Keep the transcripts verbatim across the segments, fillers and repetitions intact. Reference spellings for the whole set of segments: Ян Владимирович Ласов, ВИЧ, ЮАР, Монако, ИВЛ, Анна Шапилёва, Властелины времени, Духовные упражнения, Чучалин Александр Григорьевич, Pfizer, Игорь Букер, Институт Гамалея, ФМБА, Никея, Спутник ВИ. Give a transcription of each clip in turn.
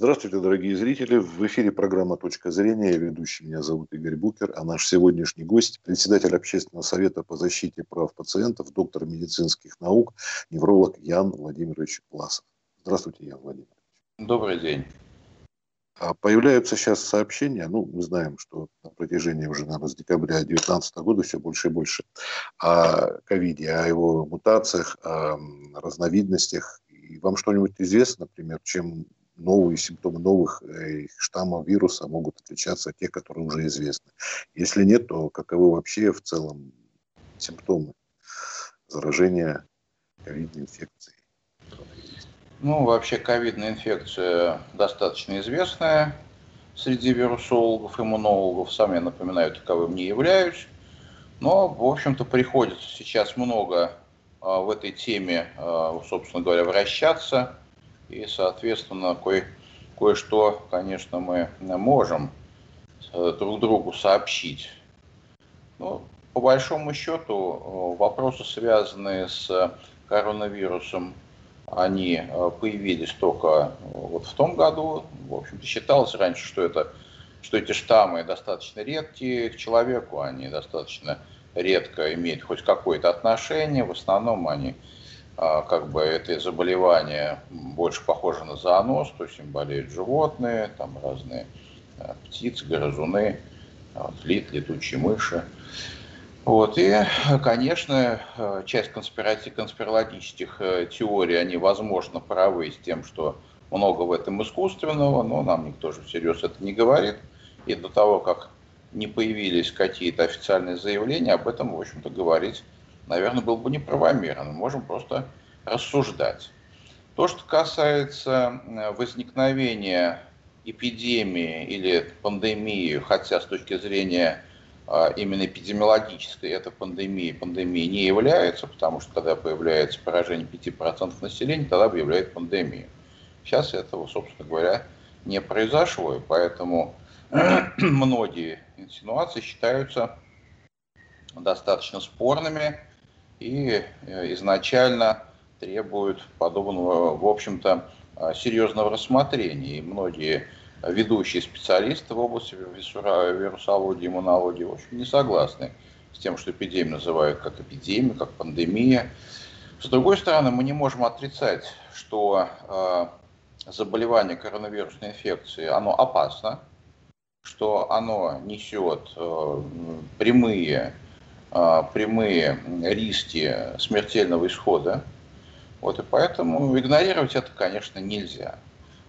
Здравствуйте, дорогие зрители. В эфире программа «Точка зрения». Я ведущий, меня зовут Игорь Букер, а наш сегодняшний гость – председатель Общественного совета по защите прав пациентов, доктор медицинских наук, невролог Ян Владимирович Ласов. Здравствуйте, Ян Владимирович. Добрый день. Появляются сейчас сообщения, ну, мы знаем, что на протяжении уже, наверное, с декабря две тысячи девятнадцатого года все больше и больше о ковиде, о его мутациях, о разновидностях. И вам что-нибудь известно, например, чем новые симптомы новых штаммов вируса могут отличаться от тех, которые уже известны? Если нет, то каковы вообще в целом симптомы заражения ковидной инфекцией? Ну, вообще ковидная инфекция достаточно известная среди вирусологов, иммунологов. Сам я, напоминаю, таковым не являюсь. Но, в общем-то, приходится сейчас много э, в этой теме, э, собственно говоря, вращаться. И, соответственно, кое- кое-что, конечно, мы можем друг другу сообщить. Но, по большому счету, вопросы, связанные с коронавирусом, они появились только вот в том году. В общем-то, считалось раньше, что, это, что эти штаммы достаточно редкие к человеку, они достаточно редко имеют хоть какое-то отношение. В основном они, как бы, это заболевание больше похоже на зоонос, то есть им болеют животные, там разные птицы, грызуны, лит, летучие мыши. Вот. И, конечно, часть конспирологических теорий, они, возможно, правы с тем, что много в этом искусственного, но нам никто же всерьез это не говорит. И до того, как не появились какие-то официальные заявления, об этом, в общем-то, говорить, наверное, было бы неправомерно. Мы можем просто рассуждать. То, что касается возникновения эпидемии или пандемии, хотя с точки зрения именно эпидемиологической эта пандемия, пандемия не является, потому что когда появляется поражение пяти процентов населения, тогда объявляют пандемию. Сейчас этого, собственно говоря, не произошло, и поэтому многие инсинуации считаются достаточно спорными и изначально требуют подобного, в общем-то, серьезного рассмотрения. И многие ведущие специалисты в области вирусологии, иммунологии, в общем, не согласны с тем, что эпидемию называют как эпидемию, как пандемия. С другой стороны, мы не можем отрицать, что э, заболевание коронавирусной инфекцией, оно опасно, что оно несет э, прямые, э, прямые риски смертельного исхода. Вот, и поэтому игнорировать это, конечно, нельзя.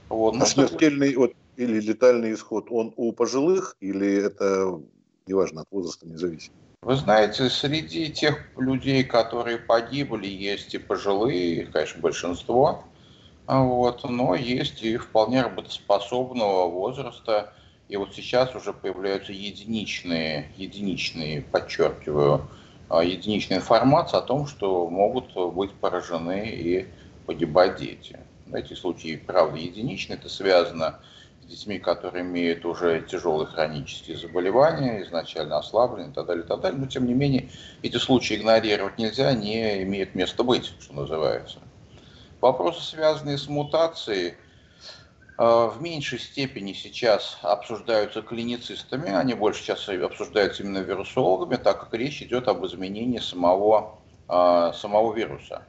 Вот, а смертельный вот, или летальный исход, он у пожилых или это, неважно, от возраста не зависит? Вы знаете, среди тех людей, которые погибли, есть и пожилые, их, конечно, большинство, вот, но есть и вполне работоспособного возраста. И вот сейчас уже появляются единичные, единичные, подчеркиваю, единичная информация о том, что могут быть поражены и погибать дети. Эти случаи, правда, единичны, это связано с детьми, которые имеют уже тяжелые хронические заболевания, изначально ослаблены и так далее, и так далее. Но, тем не менее, эти случаи игнорировать нельзя, не имеют места быть, что называется. Вопросы, связанные с мутацией, в меньшей степени сейчас обсуждаются клиницистами, они больше сейчас обсуждаются именно вирусологами, так как речь идет об изменении самого, самого вируса.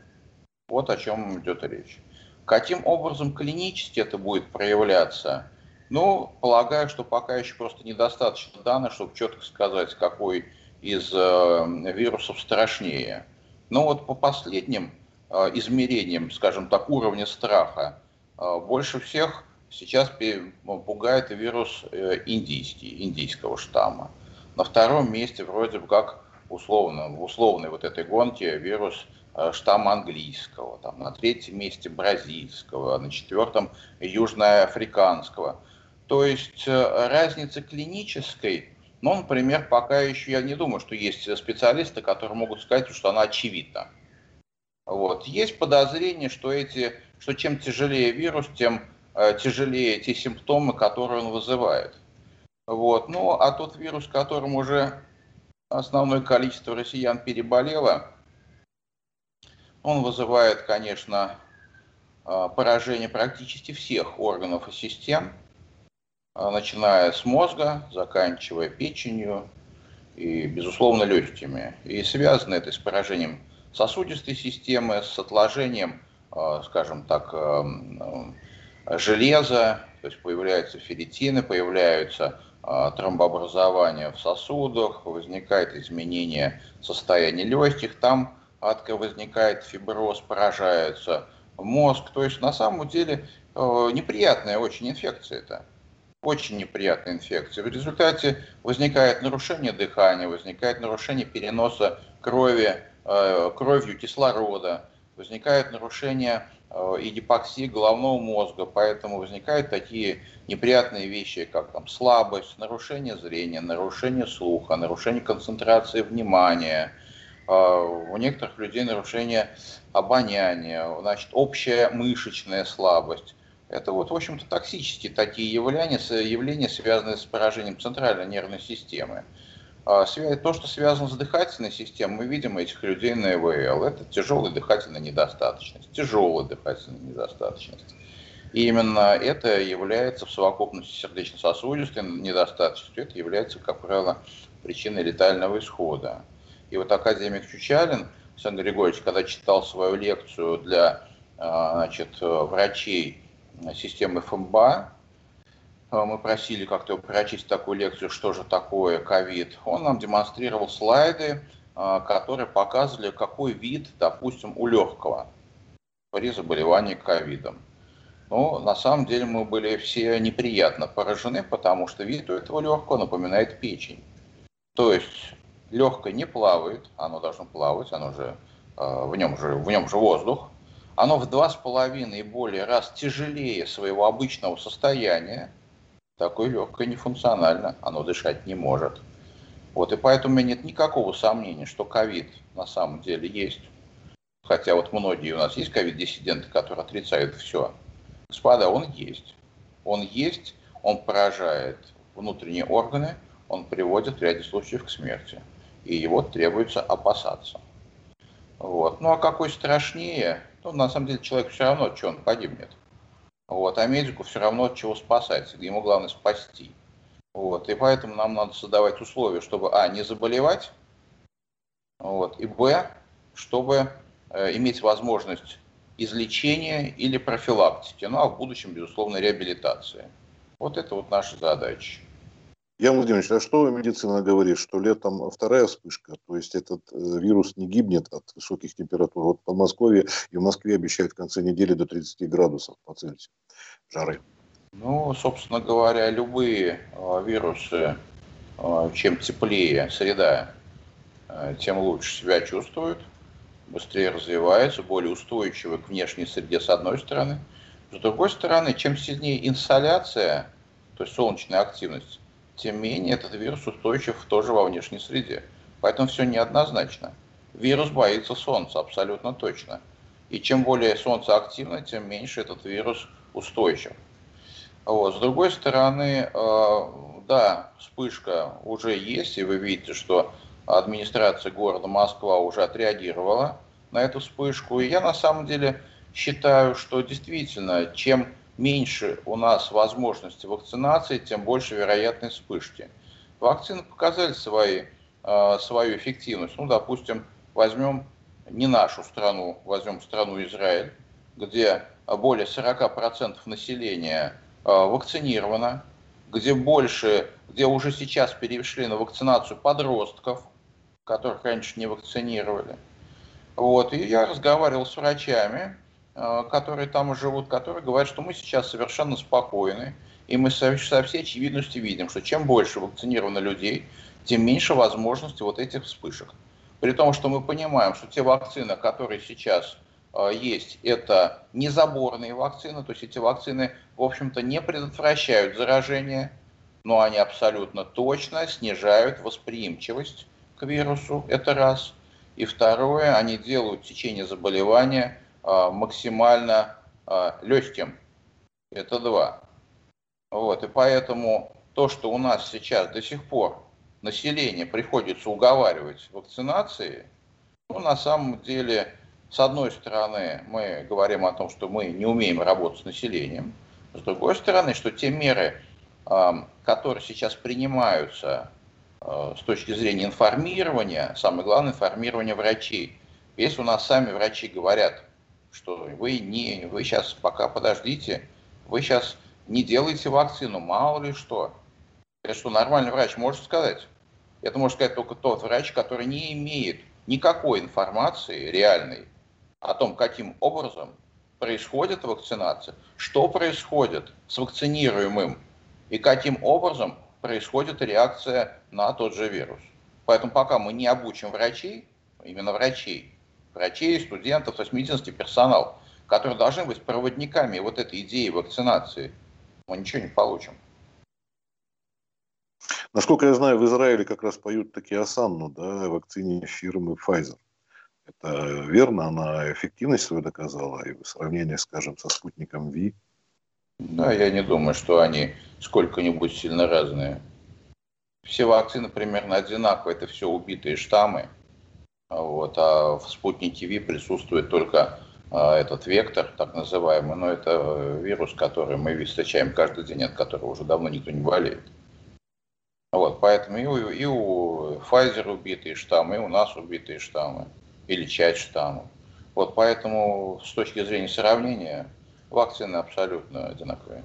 Вот о чем идет речь. Каким образом клинически это будет проявляться? Ну, полагаю, что пока еще просто недостаточно данных, чтобы четко сказать, какой из э, вирусов страшнее. Но вот по последним э, измерениям, скажем так, уровня страха, э, больше всех сейчас пугает вирус э, индийский, индийского штамма. На втором месте вроде бы как условно, в условной вот этой гонке вирус штамма английского, там, на третьем месте бразильского, на четвертом южноафриканского. То есть разница клинической, ну, например, пока еще я не думаю, что есть специалисты, которые могут сказать, что она очевидна. Вот. Есть подозрение, что, эти, что чем тяжелее вирус, тем э, тяжелее те симптомы, которые он вызывает. Вот. Ну, а тот вирус, которым уже основное количество россиян переболело, он вызывает, конечно, поражение практически всех органов и систем, начиная с мозга, заканчивая печенью и, безусловно, легкими. И связано это с поражением сосудистой системы, с отложением, скажем так, железа, то есть появляются ферритины, появляются тромбообразования в сосудах, возникает изменение состояния легких, там адка возникает фиброз, поражается мозг. То есть на самом деле неприятная очень инфекция это. Очень неприятная инфекция. В результате возникает нарушение дыхания, возникает нарушение переноса крови, кровью кислорода, возникает нарушение и гипоксии головного мозга, поэтому возникают такие неприятные вещи, как там слабость, нарушение зрения, нарушение слуха, нарушение концентрации внимания, у некоторых людей нарушение обоняния, значит, общая мышечная слабость. Это вот, в общем-то, токсические такие явления, явления, связанные с поражением центральной нервной системы. То, что связано с дыхательной системой, мы видим этих людей на ИВЛ. Это тяжелая дыхательная недостаточность. Тяжелая дыхательная недостаточность. И именно это является в совокупности сердечно-сосудистой недостаточностью. Это является, как правило, причиной летального исхода. И вот академик Чучалин Александр Григорьевич, когда читал свою лекцию для, значит, врачей системы ФМБА, мы просили как-то прочесть такую лекцию, что же такое ковид. Он нам демонстрировал слайды, которые показывали, какой вид, допустим, у легкого при заболевании ковидом. Но на самом деле мы были все неприятно поражены, потому что вид у этого легкого напоминает печень. То есть легкое не плавает, оно должно плавать, оно же, в нем же, в нем же воздух. Оно в два с половиной и более раз тяжелее своего обычного состояния. Такое легкое нефункционально, оно дышать не может. Вот, и поэтому у меня нет никакого сомнения, что ковид на самом деле есть. Хотя вот многие у нас есть ковид-диссиденты, которые отрицают все. Господа, он есть. Он есть, он поражает внутренние органы, он приводит в ряде случаев к смерти. И его требуется опасаться. Вот. Ну а какой страшнее? Ну, на самом деле человек все равно, что он погибнет. Вот, а медику все равно от чего спасать, ему главное спасти. Вот, и поэтому нам надо создавать условия, чтобы а, не заболевать, вот, и б, чтобы э, иметь возможность излечения или профилактики, ну а в будущем, безусловно, реабилитации. Вот это вот наша задача. Ян Владимирович, а что медицина говорит, что летом вторая вспышка, то есть этот вирус не гибнет от высоких температур? Вот в Подмосковье и в Москве обещают в конце недели до тридцати градусов по Цельсию жары. Ну, собственно говоря, любые вирусы, чем теплее среда, тем лучше себя чувствуют, быстрее развиваются, более устойчивы к внешней среде с одной стороны. С другой стороны, чем сильнее инсоляция, то есть солнечная активность, тем менее этот вирус устойчив тоже во внешней среде. Поэтому все неоднозначно. Вирус боится солнца, абсолютно точно. И чем более солнце активно, тем меньше этот вирус устойчив. Вот. С другой стороны, да, вспышка уже есть, и вы видите, что администрация города Москва уже отреагировала на эту вспышку. И я на самом деле считаю, что действительно, чем меньше у нас возможности вакцинации, тем больше вероятность вспышки. Вакцины показали свои, э, свою эффективность. Ну, допустим, возьмем не нашу страну, возьмем страну Израиль, где более сорока процентов населения э, вакцинировано, где больше, где уже сейчас перешли на вакцинацию подростков, которых раньше не вакцинировали. Вот. И я разговаривал с врачами, которые там живут, которые говорят, что мы сейчас совершенно спокойны, и мы со всей очевидностью видим, что чем больше вакцинировано людей, тем меньше возможности вот этих вспышек. При том, что мы понимаем, что те вакцины, которые сейчас есть, это незаборные вакцины, то есть эти вакцины, в общем-то, не предотвращают заражение, но они абсолютно точно снижают восприимчивость к вирусу, это раз. И второе, они делают течение заболевания максимально э, легким. Это два. Вот. И поэтому то, что у нас сейчас до сих пор население приходится уговаривать вакцинации, ну, на самом деле С одной стороны, мы говорим о том, что мы не умеем работать с населением. С другой стороны, что те меры, которые сейчас принимаются с точки зрения информирования, самое главное, информирование врачей. Если у нас сами врачи говорят, что вы, не, вы сейчас пока подождите, вы сейчас не делаете вакцину, мало ли что. Это что, нормальный врач может сказать? Это может сказать только тот врач, который не имеет никакой информации реальной о том, каким образом происходит вакцинация, что происходит с вакцинируемым и каким образом происходит реакция на тот же вирус. Поэтому пока мы не обучим врачей, именно врачей, врачей, студентов, то есть медицинский персонал, которые должны быть проводниками вот этой идеи вакцинации, мы ничего не получим. Насколько я знаю, в Израиле как раз поют такие осанну, да, вакцине фирмы Pfizer. Это верно, она эффективность свою доказала, и в сравнении, скажем, со спутником ВИ. Да, я не думаю, что они сколько-нибудь сильно разные. Все вакцины примерно одинаковые, это все убитые штаммы. Вот, а в спутнике ВИ присутствует только а, этот вектор, так называемый, но это вирус, который мы встречаем каждый день, от которого уже давно никто не болеет. Вот, поэтому и у, и у Pfizer убитые штаммы, и у нас убитые штаммы, или часть штаммов. Вот, поэтому с точки зрения сравнения вакцины абсолютно одинаковые.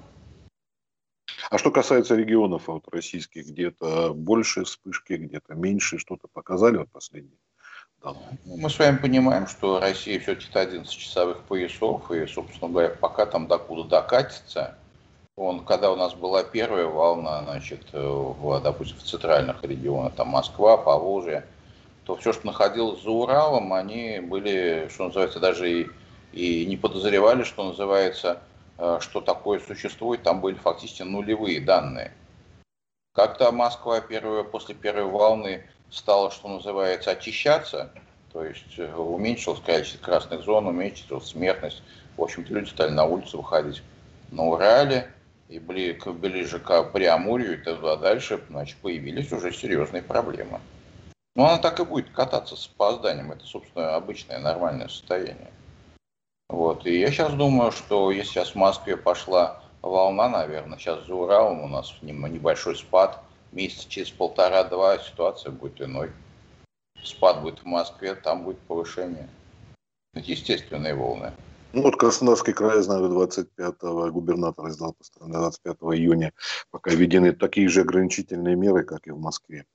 А что касается регионов вот, российских, где-то больше вспышки, где-то меньше, что-то показали вот последние данные? Мы с вами понимаем, что Россия все-таки одиннадцать часовых поясов, и, собственно говоря, пока там докуда докатится. Он, когда у нас была первая волна, значит, в, допустим, в центральных регионах, там Москва, Поволжье, то все, что находилось за Уралом, они были, что называется, даже и, и не подозревали, что называется, что такое существует. Там были фактически нулевые данные. Как-то Москва первая, после первой волны стала, что называется, очищаться, то есть уменьшилось количество красных зон, уменьшилась смертность. В общем-то, люди стали на улицу выходить. На Урале и ближе к Преамурью, и тогда дальше, значит, появились уже серьезные проблемы. Но она так и будет кататься с опозданием. Это, собственно, обычное нормальное состояние. Вот. И я сейчас думаю, что если сейчас в Москве пошла волна, наверное, сейчас за Уралом у нас небольшой спад. Месяца через полтора-два ситуация будет иной. Спад будет в Москве, там будет повышение. Это естественные волны. Ну, вот Краснодарский край, я знаю, двадцать пятого губернатор издал постановление двадцать пятого июня, пока введены такие же ограничительные меры, как и в Москве.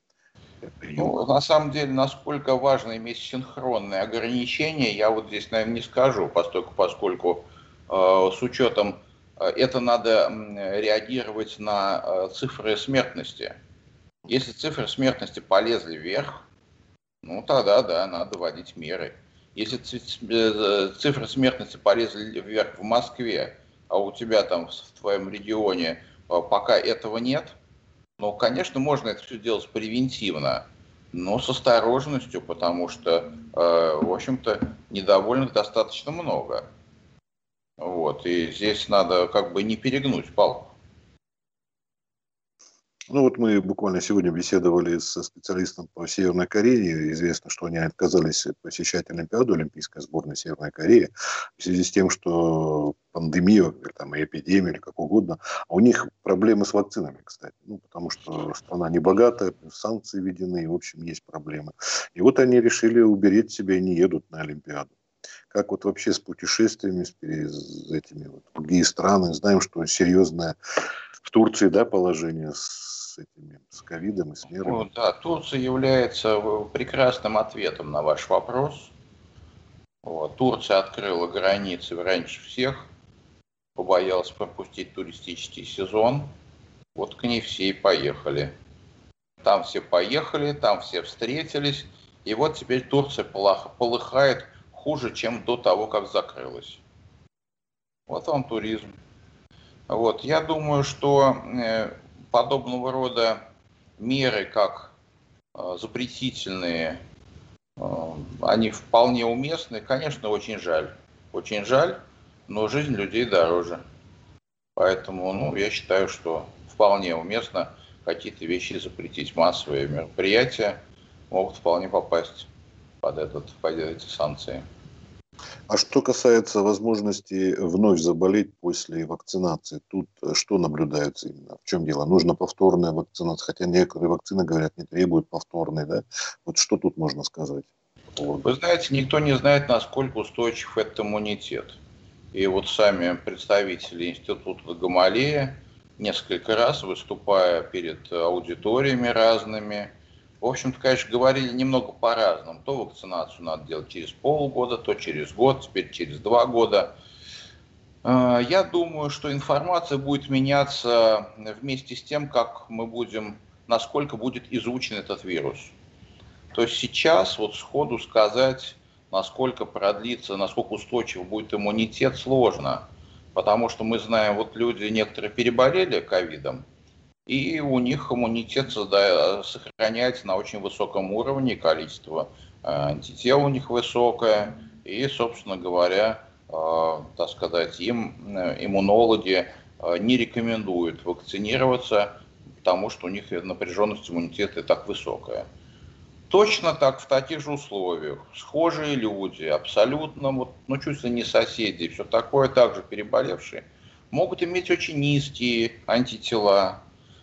Ну, на самом деле, насколько важно иметь синхронные ограничения, я вот здесь, наверное, не скажу, поскольку, поскольку э, с учетом э, это надо реагировать на э, цифры смертности. Если цифры смертности полезли вверх, ну тогда да, надо вводить меры. Если цифры смертности полезли вверх в Москве, а у тебя там в твоем регионе пока этого нет, ну, конечно, можно это все делать превентивно, но с осторожностью, потому что, в общем-то, недовольных достаточно много. Вот, и здесь надо как бы не перегнуть палку. Ну вот мы буквально сегодня беседовали со специалистом по Северной Корее. Известно, что они отказались посещать Олимпиаду, Олимпийской сборной Северной Кореи, в связи с тем, что пандемию, или там, эпидемию, или как угодно. А у них проблемы с вакцинами, кстати. Ну, потому что страна не богатая, санкции введены, в общем, есть проблемы. И вот они решили уберечь себя и не едут на Олимпиаду. Как вот вообще с путешествиями, с этими вот другие страны? Знаем, что серьезное в Турции, да, положение с С этими, с ковидом и с миром. Ну, да, Турция является прекрасным ответом на ваш вопрос. Вот. Турция открыла границы раньше всех, побоялась пропустить туристический сезон. Вот к ней все и поехали. Там все поехали, там все встретились. И вот теперь Турция полыхает хуже, чем до того, как закрылась. Вот вам туризм. Вот. Я думаю, что подобного рода меры, как э, запретительные, э, они вполне уместны. Конечно, очень жаль. Очень жаль, но жизнь людей дороже. Поэтому ну, я считаю, что вполне уместно какие-то вещи запретить. Массовые мероприятия могут вполне попасть под, этот, под эти санкции. А что касается возможности вновь заболеть после вакцинации, тут что наблюдается именно? В чем дело? Нужна повторная вакцинация, хотя некоторые вакцины, говорят, не требуют повторной, да? Вот что тут можно сказать? Вы знаете, никто не знает, насколько устойчив этот иммунитет. И вот сами представители Института Гамалея несколько раз, выступая перед аудиториями разными, в общем-то, конечно, говорили немного по-разному. То вакцинацию надо делать через полгода, то через год, теперь через два года. Я думаю, что информация будет меняться вместе с тем, как мы будем, насколько будет изучен этот вирус. То есть сейчас вот сходу сказать, насколько продлится, насколько устойчив будет иммунитет, сложно. Потому что мы знаем, вот люди некоторые переболели ковидом, и у них иммунитет сохраняется на очень высоком уровне, количество антител у них высокое. И, собственно говоря, так сказать, им иммунологи не рекомендуют вакцинироваться, потому что у них напряженность иммунитета так высокая. Точно так, в таких же условиях, схожие люди, абсолютно, вот, ну, чуть ли не соседи, все такое, также переболевшие, могут иметь очень низкие антитела.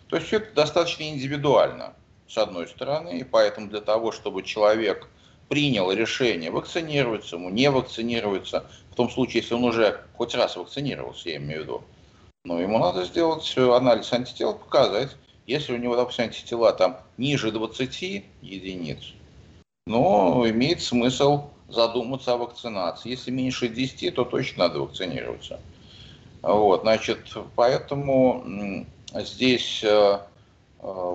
То есть все это достаточно индивидуально, с одной стороны, и поэтому для того, чтобы человек принял решение, вакцинироваться ему, не вакцинироваться, в том случае, если он уже хоть раз вакцинировался, я имею в виду, но ему надо сделать анализ антител, показать. Если у него, допустим, антитела там ниже двадцати единиц, но имеет смысл задуматься о вакцинации. Если меньше десяти, то точно надо вакцинироваться. Вот, значит, поэтому здесь, в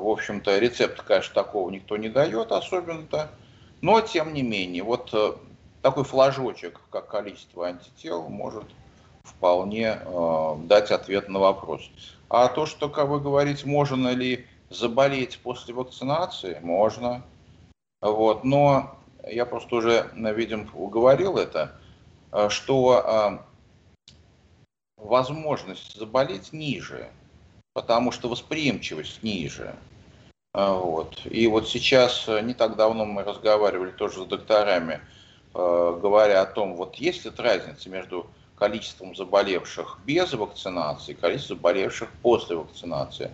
общем-то, рецепта, конечно, такого никто не дает особенно-то. Но, тем не менее, вот такой флажочек, как количество антител, может вполне дать ответ на вопрос. А то, что, как вы говорите, можно ли заболеть после вакцинации, можно. Вот. Но я просто уже, видимо, говорил это, что возможность заболеть ниже, потому что восприимчивость ниже. Вот. И вот сейчас, не так давно мы разговаривали тоже с докторами, говоря о том, вот есть ли разница между количеством заболевших без вакцинации, количеством заболевших после вакцинации.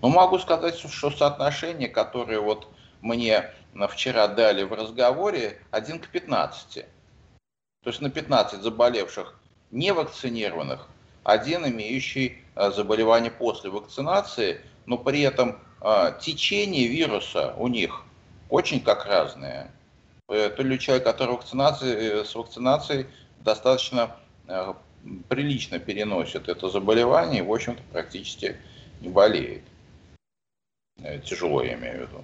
Но могу сказать, что соотношение, которое вот мне вчера дали в разговоре, один к пятнадцати. То есть на пятнадцать заболевших невакцинированных, один имеющий заболевание после вакцинации, но при этом течение вируса у них очень как разное. То ли человек, который вакцинации, с вакцинацией достаточно прилично переносит это заболевание и, в общем-то, практически не болеет. Тяжело, я имею в виду.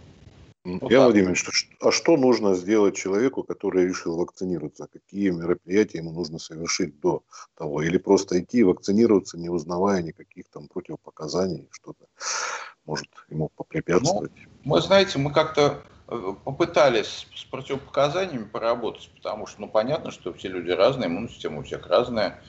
Вот. Ян Владимирович, а что нужно сделать человеку, который решил вакцинироваться? Какие мероприятия ему нужно совершить до того? Или просто идти и вакцинироваться, не узнавая никаких там противопоказаний, что-то может ему попрепятствовать? Ну, мы, знаете, мы как-то попытались с противопоказаниями поработать, потому что, ну, понятно, что все люди разные, иммунная система у всех разная.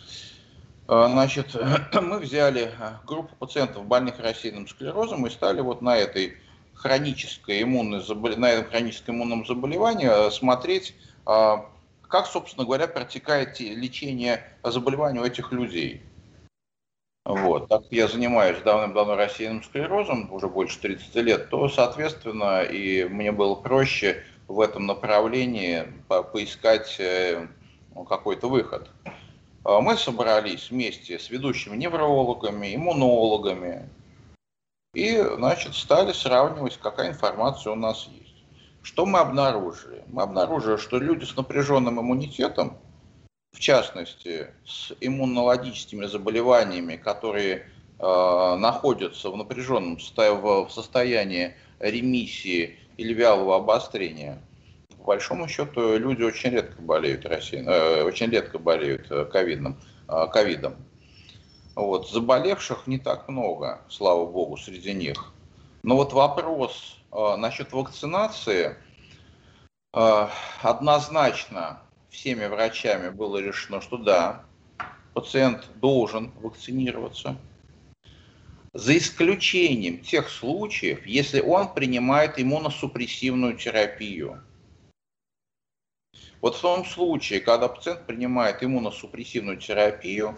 Значит, мы взяли группу пациентов, больных рассеянным склерозом, и стали вот на этой хронической иммунной заболе... на этом хроническом иммунном заболевании смотреть, как, собственно говоря, протекает лечение заболеваний у этих людей. Вот. Так я занимаюсь давным-давно рассеянным склерозом, уже больше тридцати лет, то, соответственно, и мне было проще в этом направлении по поискать ну, какой-то выход. Мы собрались вместе с ведущими неврологами, иммунологами и, значит, стали сравнивать, какая информация у нас есть. Что мы обнаружили? Мы обнаружили, что люди с напряженным иммунитетом, в частности, с иммунологическими заболеваниями, которые э, находятся в напряженном состоянии, в состоянии ремиссии или вялого обострения, по большому счету люди очень редко болеют, рассеян, э, очень редко болеют ковидом. Э, вот. Заболевших не так много, слава богу, среди них. Но вот вопрос э, насчет вакцинации э, однозначно всеми врачами было решено, что да, пациент должен вакцинироваться, за исключением тех случаев, если он принимает иммуносупрессивную терапию. Вот в том случае, когда пациент принимает иммуносупрессивную терапию,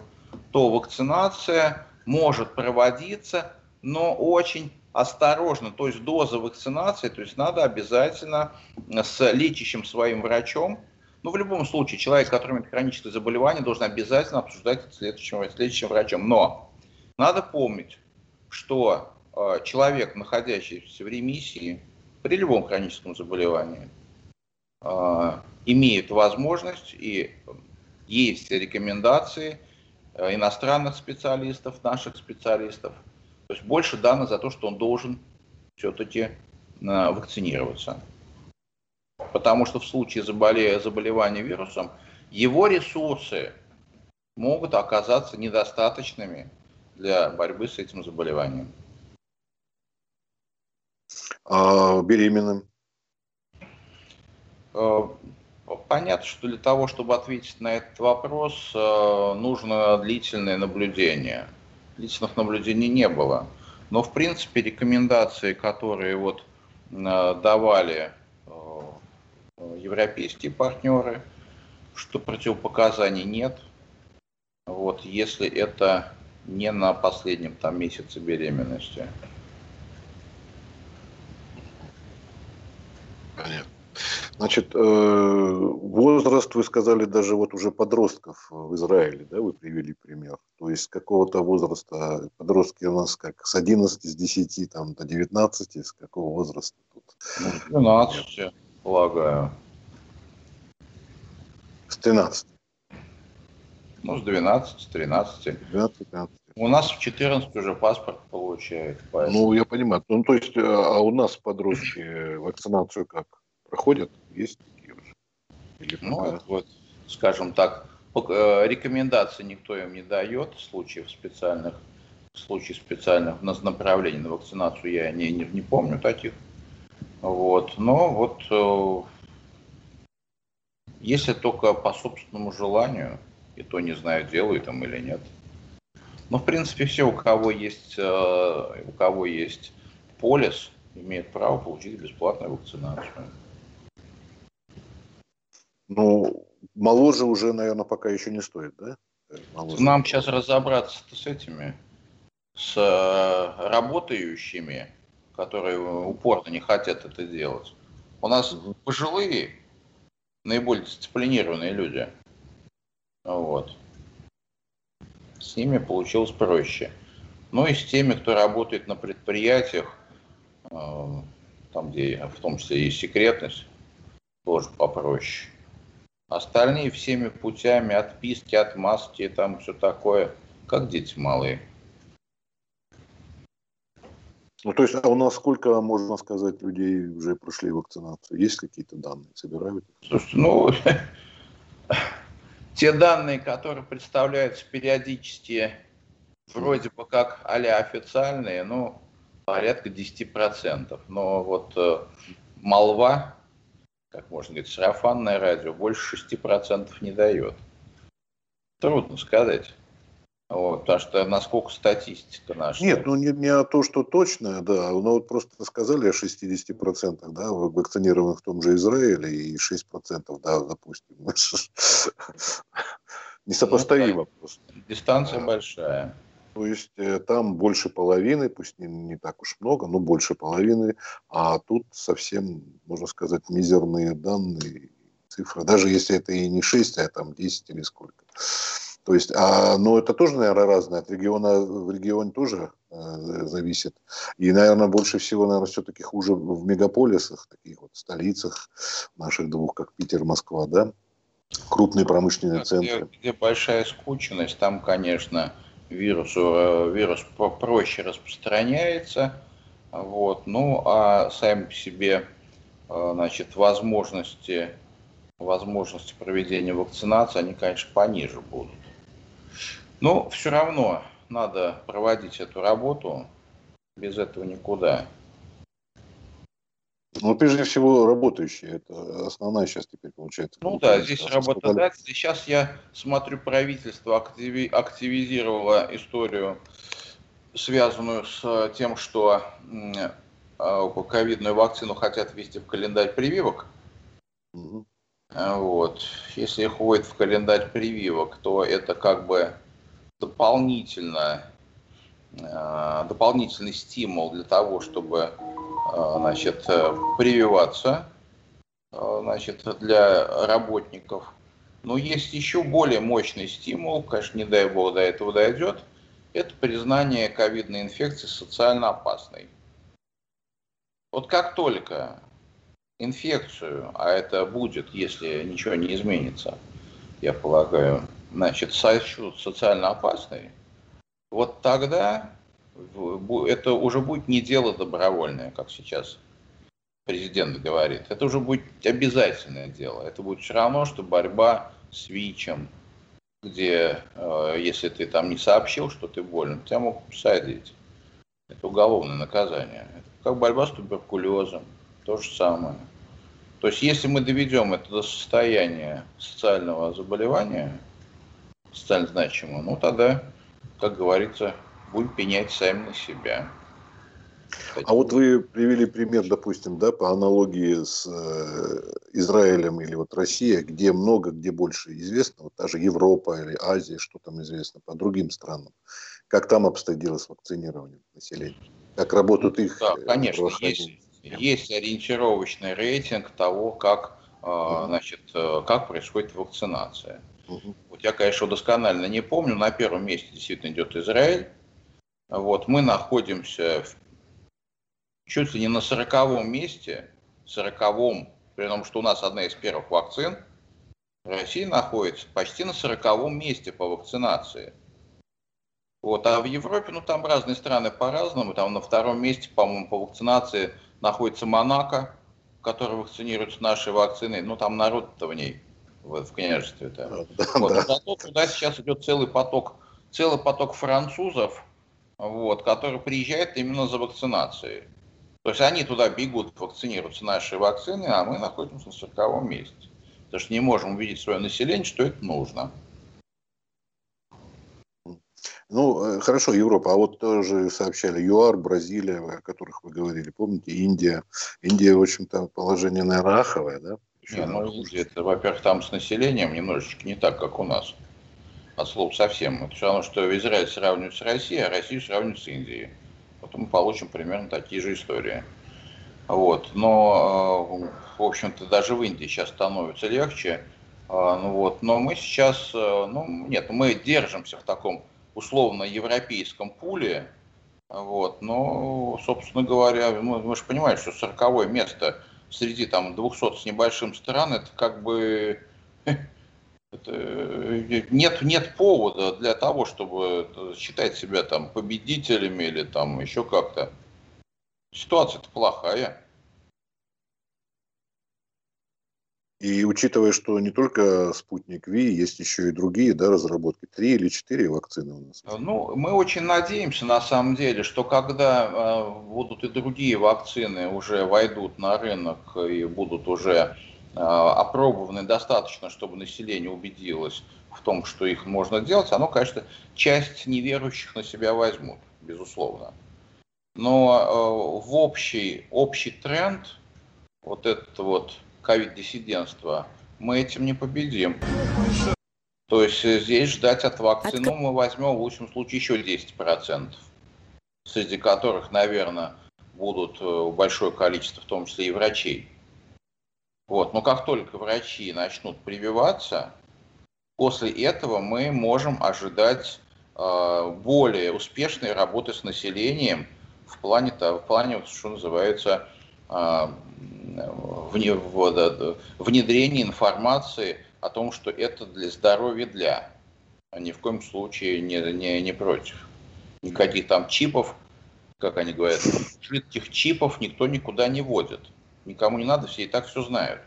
то вакцинация может проводиться, но очень осторожно. То есть доза вакцинации, то есть надо обязательно с лечащим своим врачом. Ну, в любом случае, человек, который имеет хроническое заболевание, должен обязательно обсуждать это с лечащим, с лечащим врачом. Но надо помнить, что э, человек, находящийся в ремиссии, при любом хроническом заболевании, э, имеет возможность и есть рекомендации э, иностранных специалистов, наших специалистов. То есть больше данных за то, что он должен все-таки э, вакцинироваться. Потому что в случае заболевания вирусом его ресурсы могут оказаться недостаточными для борьбы с этим заболеванием. А беременным? Понятно, что для того, чтобы ответить на этот вопрос, нужно длительное наблюдение. Длительных наблюдений не было. Но, в принципе, рекомендации, которые вот давали европейские партнеры, что противопоказаний нет, вот, если это не на последнем там месяце беременности. Понятно. Значит, возраст, вы сказали, даже вот уже подростков в Израиле, да, вы привели пример. То есть какого-то возраста, подростки у нас как с одиннадцати, с десяти там, до девятнадцати, с какого возраста тут? двенадцать. Полагаю. С тринадцати. Ну, с двенадцати, с тринадцати. двенадцать, пятнадцать. У нас в четырнадцать уже паспорт получает. Поэтому... Ну, я понимаю. Ну, то есть, а у нас подростки вакцинацию как? Проходят? Есть такие уже? Или ну, это вот, скажем так, рекомендаций никто им не дает в случае специальных, в случае специальных направлений на вакцинацию. Я не, не, не помню таких. Вот, но вот э, если только по собственному желанию, и то не знаю, делают там или нет. Но в принципе все, у кого есть, э, у кого есть полис, имеют право получить бесплатную вакцинацию. Ну, моложе уже, наверное, пока еще не стоит, да? Моложе. Нам сейчас разобраться с этими, с э, работающими, которые упорно не хотят это делать. У нас пожилые, наиболее дисциплинированные люди. Вот. С ними получилось проще. Ну и с теми, кто работает на предприятиях, там, где в том числе и секретность, тоже попроще. Остальные всеми путями, отписки, отмазки, там все такое, как дети малые. Ну, то есть, а у нас сколько, можно сказать, людей уже прошли вакцинацию? Есть какие-то данные? Собирают? Слушайте, ну, те данные, которые представляются периодически, вроде бы как а-ля официальные, ну, порядка десяти процентов. Но вот э, молва, как можно говорить, сарафанное радио, больше шести процентов не дает. Трудно сказать. Вот, потому что насколько статистика наша? Нет, ну не, не то, что точно, да, но вот просто сказали о шестидесяти процентах, да, вакцинированных в том же Израиле, и шесть процентов, да, допустим. Несопоставимо, ну, просто. Дистанция а, большая. То есть там больше половины, пусть не, не так уж много, но больше половины, а тут совсем, можно сказать, мизерные данные, цифры, даже если это и не шесть, а там десять или сколько. То есть, а, но это тоже, наверное, разное. От региона в регион тоже э, зависит. И, наверное, больше всего, наверное, все-таки хуже в мегаполисах, таких вот столицах наших двух, как Питер, Москва, да? Крупные промышленные где, центры. Где большая скученность, там, конечно, вирусу, вирус проще распространяется. Вот. Ну, а сами по себе, значит, возможности, возможности проведения вакцинации, они, конечно, пониже будут. Но все равно надо проводить эту работу, без этого никуда. Ну, прежде всего, работающие, это основная сейчас теперь получается. Ну да, здесь работодатели. Сейчас я смотрю, правительство активи... активизировало историю, связанную с тем, что ковидную вакцину хотят ввести в календарь прививок. Угу. Вот. Если их вводят в календарь прививок, то это как бы дополнительно, дополнительный стимул для того, чтобы, значит, прививаться, значит, для работников. Но есть еще более мощный стимул, конечно, не дай бог до этого дойдет, это признание ковидной инфекции социально опасной. Вот как только инфекцию, а это будет, если ничего не изменится, я полагаю, значит, сочтут социально опасной, вот тогда это уже будет не дело добровольное, как сейчас президент говорит. Это уже будет обязательное дело. Это будет все равно, что борьба с ВИЧем, где, если ты там не сообщил, что ты болен, тебя могут посадить. Это уголовное наказание. Это как борьба с туберкулезом. То же самое. То есть, если мы доведем это до состояния социального заболевания, социально значимого, ну тогда, как говорится, будем пенять сами на себя. А вот вы привели пример, допустим, да, по аналогии с Израилем или вот Россией, где много, где больше известно, вот та же Европа или Азия, что там известно по другим странам. Как там обстоит дело с вакцинированием населения? Как работают их? Да, конечно, есть, есть ориентировочный рейтинг того, как, угу. значит, как происходит вакцинация. Угу. Вот я, конечно, досконально не помню. На первом месте действительно идет Израиль. Вот, мы находимся в чуть ли не на сороковом месте, сороковом, при том, что у нас одна из первых вакцин, Россия находится почти на сороковом месте по вакцинации. Вот, а в Европе, ну там разные страны по-разному, там на втором месте, по-моему, по вакцинации находится Монако, который вакцинируется нашей вакциной, ну там народ-то в ней, вот, в княжестве-то. Вот, зато туда сейчас идет целый поток, целый поток французов, вот, которые приезжают именно за вакцинацией. То есть они туда бегут, вакцинируются нашей вакциной, а мы находимся на сороковом месте. Потому что не можем убедить свое население, что это нужно. Ну, хорошо, Европа. А вот тоже сообщали ЮАР, Бразилия, о которых вы говорили. Помните, Индия. Индия, в общем-то, положение, наверное, аховое, да? Не, ну, это, во-первых, там с населением немножечко не так, как у нас. От слова совсем. Это все равно, что Израиль сравнивают с Россией, а Россию сравнивают с Индией. Вот мы получим примерно такие же истории. Вот. Но, в общем-то, даже в Индии сейчас становится легче. Вот. Но мы сейчас, ну, нет, мы держимся в таком условно-европейском пуле. Вот. Но, собственно говоря, мы, мы же понимаем, что сороковое место среди там двухсот с небольшим стран, это как бы... Нет, нет повода для того, чтобы считать себя там победителями или там еще как-то. Ситуация-то плохая. И учитывая, что не только Спутник ВИ, есть еще и другие, да, разработки, три или четыре вакцины у нас. Ну, мы очень надеемся, на самом деле, что когда будут и другие вакцины уже войдут на рынок и будут уже опробованы достаточно, чтобы население убедилось в том, что их можно делать, оно, конечно, часть неверующих на себя возьмут, безусловно. Но в общий, общий тренд, вот это вот ковид-диссидентство, мы этим не победим. То есть здесь ждать от вакцины, ну, мы возьмем в лучшем случае еще десять процентов, среди которых, наверное, будут большое количество, в том числе и врачей. Вот. Но как только врачи начнут прививаться, после этого мы можем ожидать э, более успешной работы с населением в плане, в плане что называется, э, внедрения информации о том, что это для здоровья для, а ни в коем случае не, не, не против. Никаких там чипов, как они говорят, жидких чипов никто никуда не вводит. Никому не надо, все и так все знают.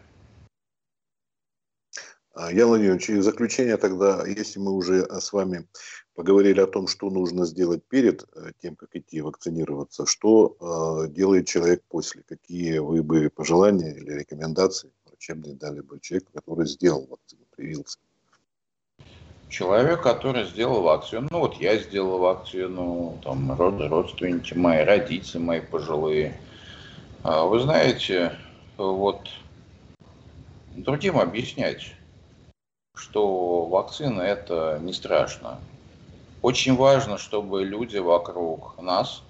Ян Владимирович, в заключение тогда, если мы уже с вами поговорили о том, что нужно сделать перед тем, как идти вакцинироваться, что э, делает человек после? Какие вы бы пожелания или рекомендации врачебные дали бы человеку, который сделал вакцину, привился? Человек, который сделал вакцину, ну вот я сделал вакцину, там родственники мои, родители мои пожилые. Вы знаете, вот другим объяснять, что вакцина – это не страшно. Очень важно, чтобы люди вокруг нас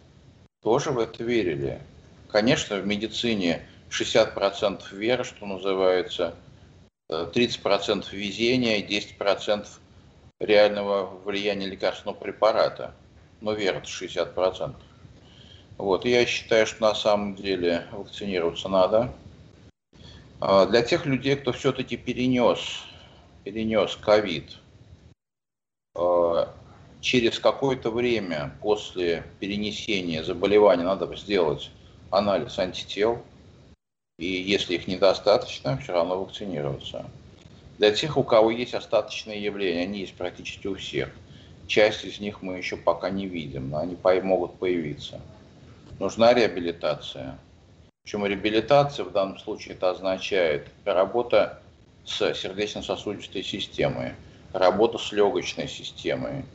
тоже в это верили. Конечно, в медицине шестьдесят процентов веры, что называется, тридцать процентов везения, десять процентов реального влияния лекарственного препарата. Но вера – это шестьдесят процентов. Вот. Я считаю, что на самом деле вакцинироваться надо. Для тех людей, кто все-таки перенес, перенес ковид, через какое-то время после перенесения заболевания надо сделать анализ антител. И если их недостаточно, все равно вакцинироваться. Для тех, у кого есть остаточные явления, они есть практически у всех. Часть из них мы еще пока не видим, но они могут появиться. Нужна реабилитация. Причем реабилитация в данном случае это означает работа с сердечно-сосудистой системой, работа с легочной системой,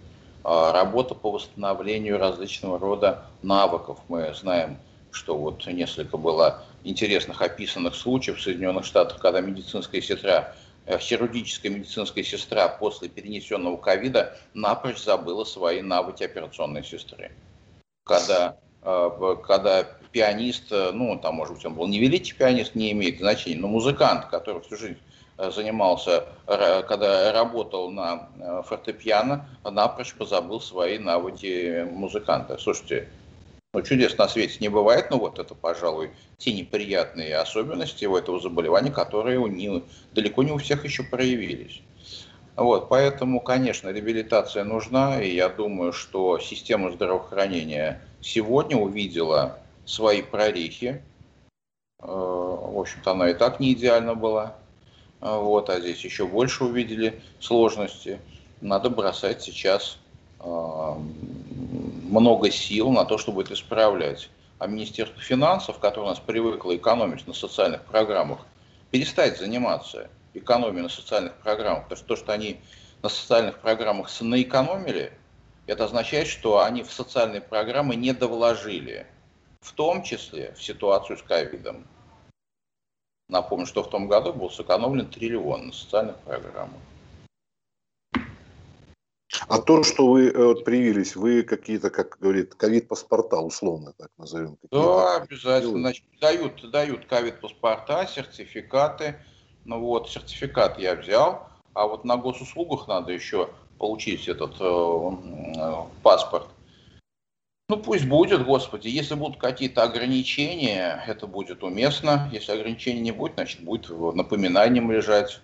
работа по восстановлению различного рода навыков. Мы знаем, что вот несколько было интересных описанных случаев в Соединенных Штатах, когда медицинская сестра, хирургическая медицинская сестра после перенесенного ковида напрочь забыла свои навыки операционной сестры. Когда... когда пианист, ну, там, может быть, он был не великий пианист, не имеет значения, но музыкант, который всю жизнь занимался, когда работал на фортепиано, напрочь позабыл свои навыки музыканта. Слушайте, ну, чудес на свете не бывает, но вот это, пожалуй, те неприятные особенности у этого заболевания, которые у не, далеко не у всех еще проявились. Вот, поэтому, конечно, реабилитация нужна, и я думаю, что система здравоохранения сегодня увидела свои прорехи. В общем-то, она и так не идеально была. Вот, а здесь еще больше увидели сложности. Надо бросать сейчас много сил на то, чтобы это исправлять. А Министерство финансов, которое у нас привыкло экономить на социальных программах, перестать заниматься экономию на социальных программах, потому что то, что они на социальных программах наэкономили, это означает, что они в социальные программы не довложили, в том числе в ситуацию с ковидом. Напомню, что в том году был сэкономлен триллион на социальных программах. А то, что вы вот, привились, вы какие-то, как говорит, ковид-паспорта, условно так назовем. Да, обязательно. Значит, дают, дают ковид-паспорта, сертификаты. Ну вот, сертификат я взял, а вот на госуслугах надо еще получить этот э, паспорт. Ну пусть будет, господи, если будут какие-то ограничения, это будет уместно. Если ограничений не будет, значит будет напоминанием лежать.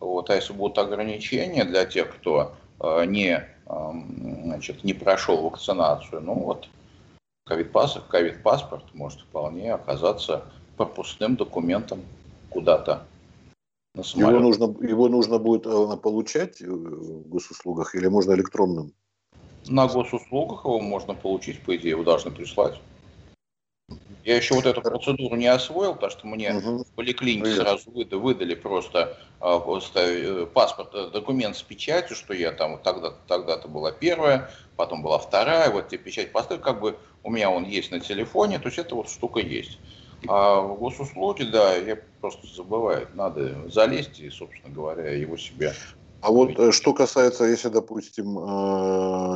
Вот. А если будут ограничения для тех, кто э, не, э, значит, не прошел вакцинацию, ну вот, ковид-паспорт, ковид-паспорт может вполне оказаться пропускным документом куда-то. Его нужно, его нужно будет получать в госуслугах или можно электронным? На госуслугах его можно получить, по идее, его должны прислать. Я еще вот эту процедуру не освоил, потому что мне угу. в поликлинике сразу выдали просто, просто паспорт, документ с печатью, что я там тогда-то тогда-то была первая, потом была вторая, вот тебе печать поставили, как бы у меня он есть на телефоне, то есть эта вот штука есть. А в госуслуги, да, я просто забываю, надо залезть и, собственно говоря, его себе... А вот что касается, если, допустим,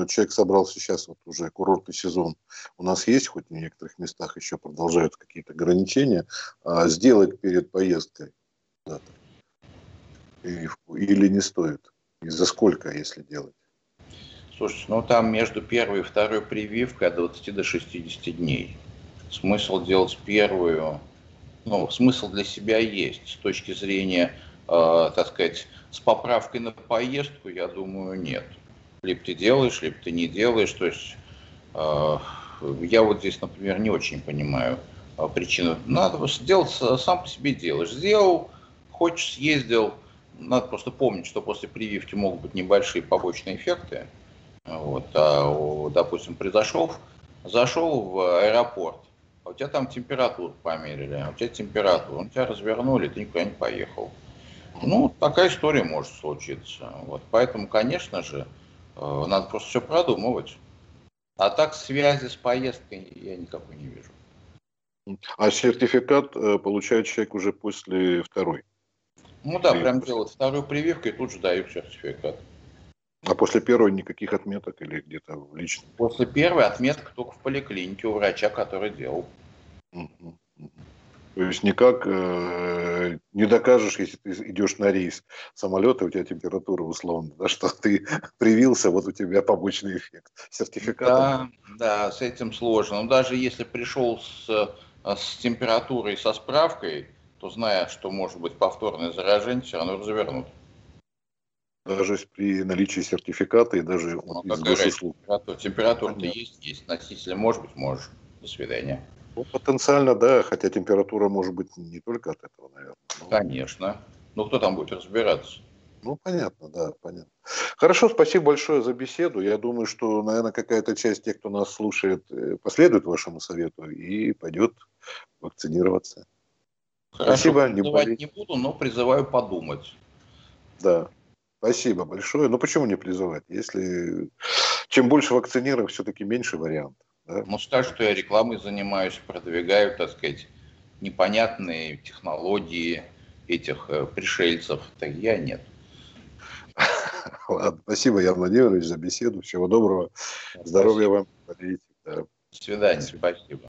человек собрался сейчас, вот уже курортный сезон, у нас есть, хоть в некоторых местах еще продолжают какие-то ограничения, сделать перед поездкой куда-то? Или не стоит? И за сколько, если делать? Слушайте, ну там между первой и второй прививкой от двадцати до шестидесяти дней. Смысл делать первую, ну, смысл для себя есть. С точки зрения, э, так сказать, с поправкой на поездку, я думаю, нет. Либо ты делаешь, либо ты не делаешь. То есть, э, я вот здесь, например, не очень понимаю э, причину. Надо сделать, сам по себе делаешь. Сделал, хочешь, съездил. Надо просто помнить, что после прививки могут быть небольшие побочные эффекты. Вот, а, допустим, произошел, зашел в аэропорт. А у тебя там температуру померили, а у тебя температуру, он тебя развернули, ты никуда не поехал. Ну, такая история может случиться. Вот. Поэтому, конечно же, надо просто все продумывать. А так связи с поездкой я никакой не вижу. А сертификат получает человек уже после второй? Ну да, прям делают вторую прививку и тут же дают сертификат. А после первой никаких отметок или где-то в личном? После первой отметка только в поликлинике у врача, который делал. Угу. То есть никак э, не докажешь, если ты идешь на рейс самолета, у тебя температура условно, да, что ты привился, вот у тебя побочный эффект. Сертификат. Да, да, с этим сложно. Но даже если пришел с, с температурой, со справкой, то зная, что может быть повторное заражение, все равно развернут. Даже при наличии сертификата и даже... Ну, вот, температура-то температура есть, есть. Носителя может быть, можешь. До свидания. Ну, потенциально, да, хотя температура может быть не только от этого, наверное. Но... Конечно. Ну, кто там будет разбираться? Ну, понятно, да, понятно. Хорошо, спасибо большое за беседу. Я думаю, что, наверное, какая-то часть тех, кто нас слушает, последует вашему совету и пойдет вакцинироваться. Хорошо, спасибо. Не, не буду, но призываю подумать. Да, спасибо большое. Ну, почему не призывать? Если чем больше вакцинировать, все-таки меньше вариантов. Да? Ну, скажут, что я рекламой занимаюсь, продвигаю, так сказать, непонятные технологии этих пришельцев. Так я нет. Ладно, спасибо, Ян Владимирович, за беседу. Всего доброго. Спасибо. Здоровья вам. Да. До свидания. Спасибо.